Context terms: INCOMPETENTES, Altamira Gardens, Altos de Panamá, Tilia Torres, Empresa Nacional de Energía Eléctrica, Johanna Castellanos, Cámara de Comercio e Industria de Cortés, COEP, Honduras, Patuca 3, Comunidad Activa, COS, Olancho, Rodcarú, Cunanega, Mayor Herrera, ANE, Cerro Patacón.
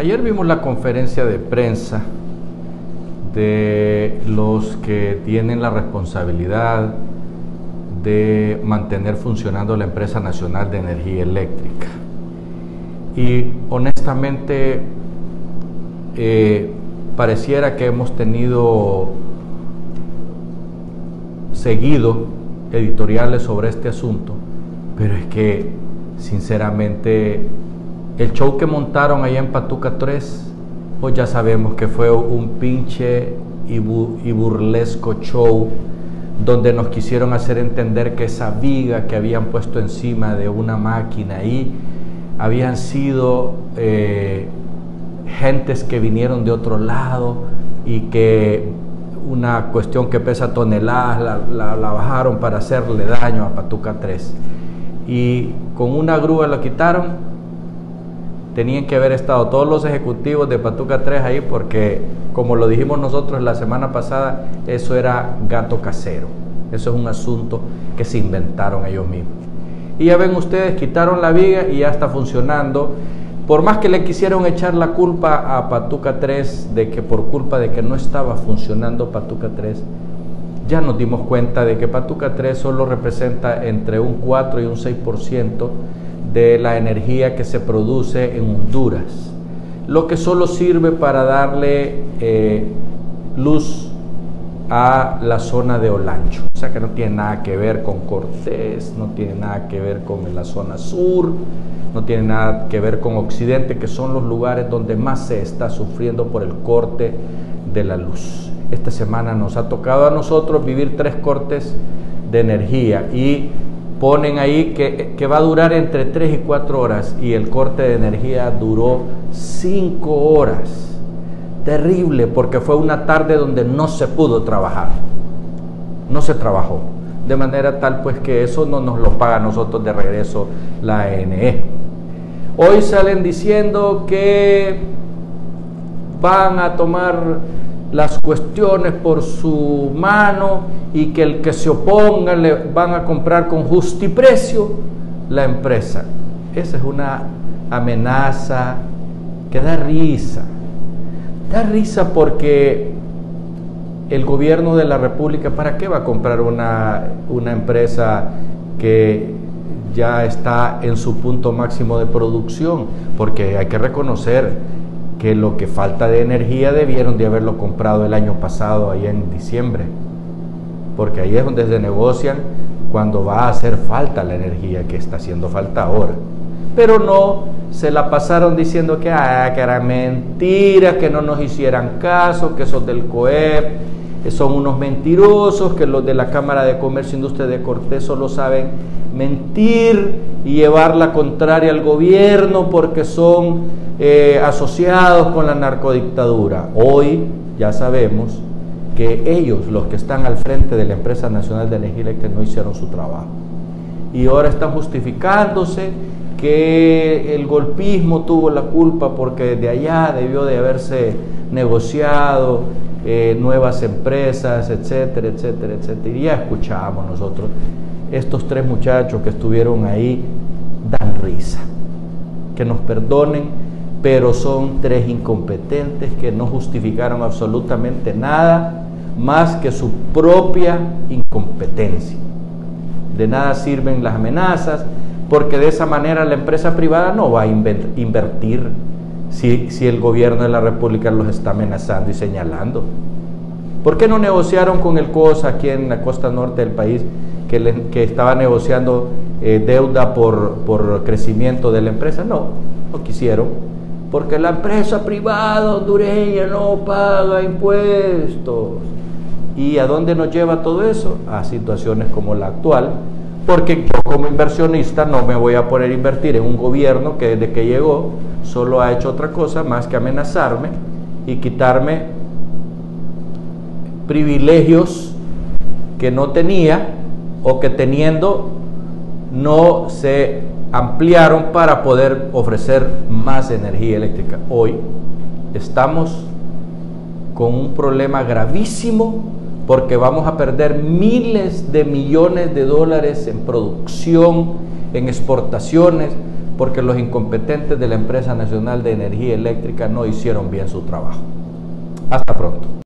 Ayer vimos la conferencia de prensa de los que tienen la responsabilidad de mantener funcionando la Empresa Nacional de Energía Eléctrica. Y honestamente pareciera que hemos tenido seguido editoriales sobre este asunto, pero es que sinceramente el show que montaron allá en Patuca 3, pues ya sabemos que fue un pinche y burlesco show donde nos quisieron hacer entender que esa viga que habían puesto encima de una máquina ahí habían sido gentes que vinieron de otro lado y que una cuestión que pesa toneladas la bajaron para hacerle daño a Patuca 3 y con una grúa la quitaron. Tenían que haber estado todos los ejecutivos de Patuca 3 ahí porque, como lo dijimos nosotros la semana pasada, eso era gato casero. Eso es un asunto que se inventaron ellos mismos. Y ya ven ustedes, quitaron la viga y ya está funcionando. Por más que le quisieron echar la culpa a Patuca 3 de que por culpa de que no estaba funcionando Patuca 3, ya nos dimos cuenta de que Patuca 3 solo representa entre un 4 y un 6% de la energía que se produce en Honduras, lo que solo sirve para darle luz a la zona de Olancho, o sea que no tiene nada que ver con Cortés, no tiene nada que ver con la zona sur, no tiene nada que ver con Occidente, que son los lugares donde más se está sufriendo por el corte de la luz. Esta semana nos ha tocado a nosotros vivir tres cortes de energía y ponen ahí que va a durar entre 3 y 4 horas y el corte de energía duró 5 horas. Terrible, porque fue una tarde donde no se pudo trabajar. No se trabajó. De manera tal pues que eso no nos lo paga a nosotros de regreso la ANE. Hoy salen diciendo que van a tomar las cuestiones por su mano y que el que se oponga le van a comprar con justiprecio la empresa. Esa es una amenaza que da risa. Da risa porque el gobierno de la República, ¿para qué va a comprar una empresa que ya está en su punto máximo de producción? Porque hay que reconocer que lo que falta de energía debieron de haberlo comprado el año pasado, ahí en diciembre, porque ahí es donde se negocian cuando va a hacer falta la energía que está haciendo falta ahora. Pero no, se la pasaron diciendo que era mentira, que no nos hicieran caso, que esos del COEP son unos mentirosos, que los de la Cámara de Comercio e Industria de Cortés solo saben mentir y llevar la contraria al gobierno porque son asociados con la narcodictadura. Hoy ya sabemos que ellos, los que están al frente de la Empresa Nacional de Energía Eléctrica, no hicieron su trabajo. Y ahora están justificándose que el golpismo tuvo la culpa porque desde allá debió de haberse negociado nuevas empresas, etcétera, etcétera, etcétera. Y ya escuchábamos nosotros, estos tres muchachos que estuvieron ahí dan risa. Que nos perdonen, pero son tres incompetentes que no justificaron absolutamente nada más que su propia incompetencia. De nada sirven las amenazas, porque de esa manera la empresa privada no va a invertir si el gobierno de la República los está amenazando y señalando. ¿Por qué no negociaron con el COS aquí en la costa norte del país, que estaba negociando deuda por crecimiento de la empresa? No quisieron, porque la empresa privada hondureña no paga impuestos. ¿Y a dónde nos lleva todo eso? A situaciones como la actual, porque yo como inversionista no me voy a poner a invertir en un gobierno que desde que llegó solo ha hecho otra cosa más que amenazarme y quitarme privilegios que no tenía o que teniendo no se ampliaron para poder ofrecer más energía eléctrica. Hoy estamos con un problema gravísimo porque vamos a perder miles de millones de dólares en producción, en exportaciones, porque los incompetentes de la Empresa Nacional de Energía Eléctrica no hicieron bien su trabajo. Hasta pronto.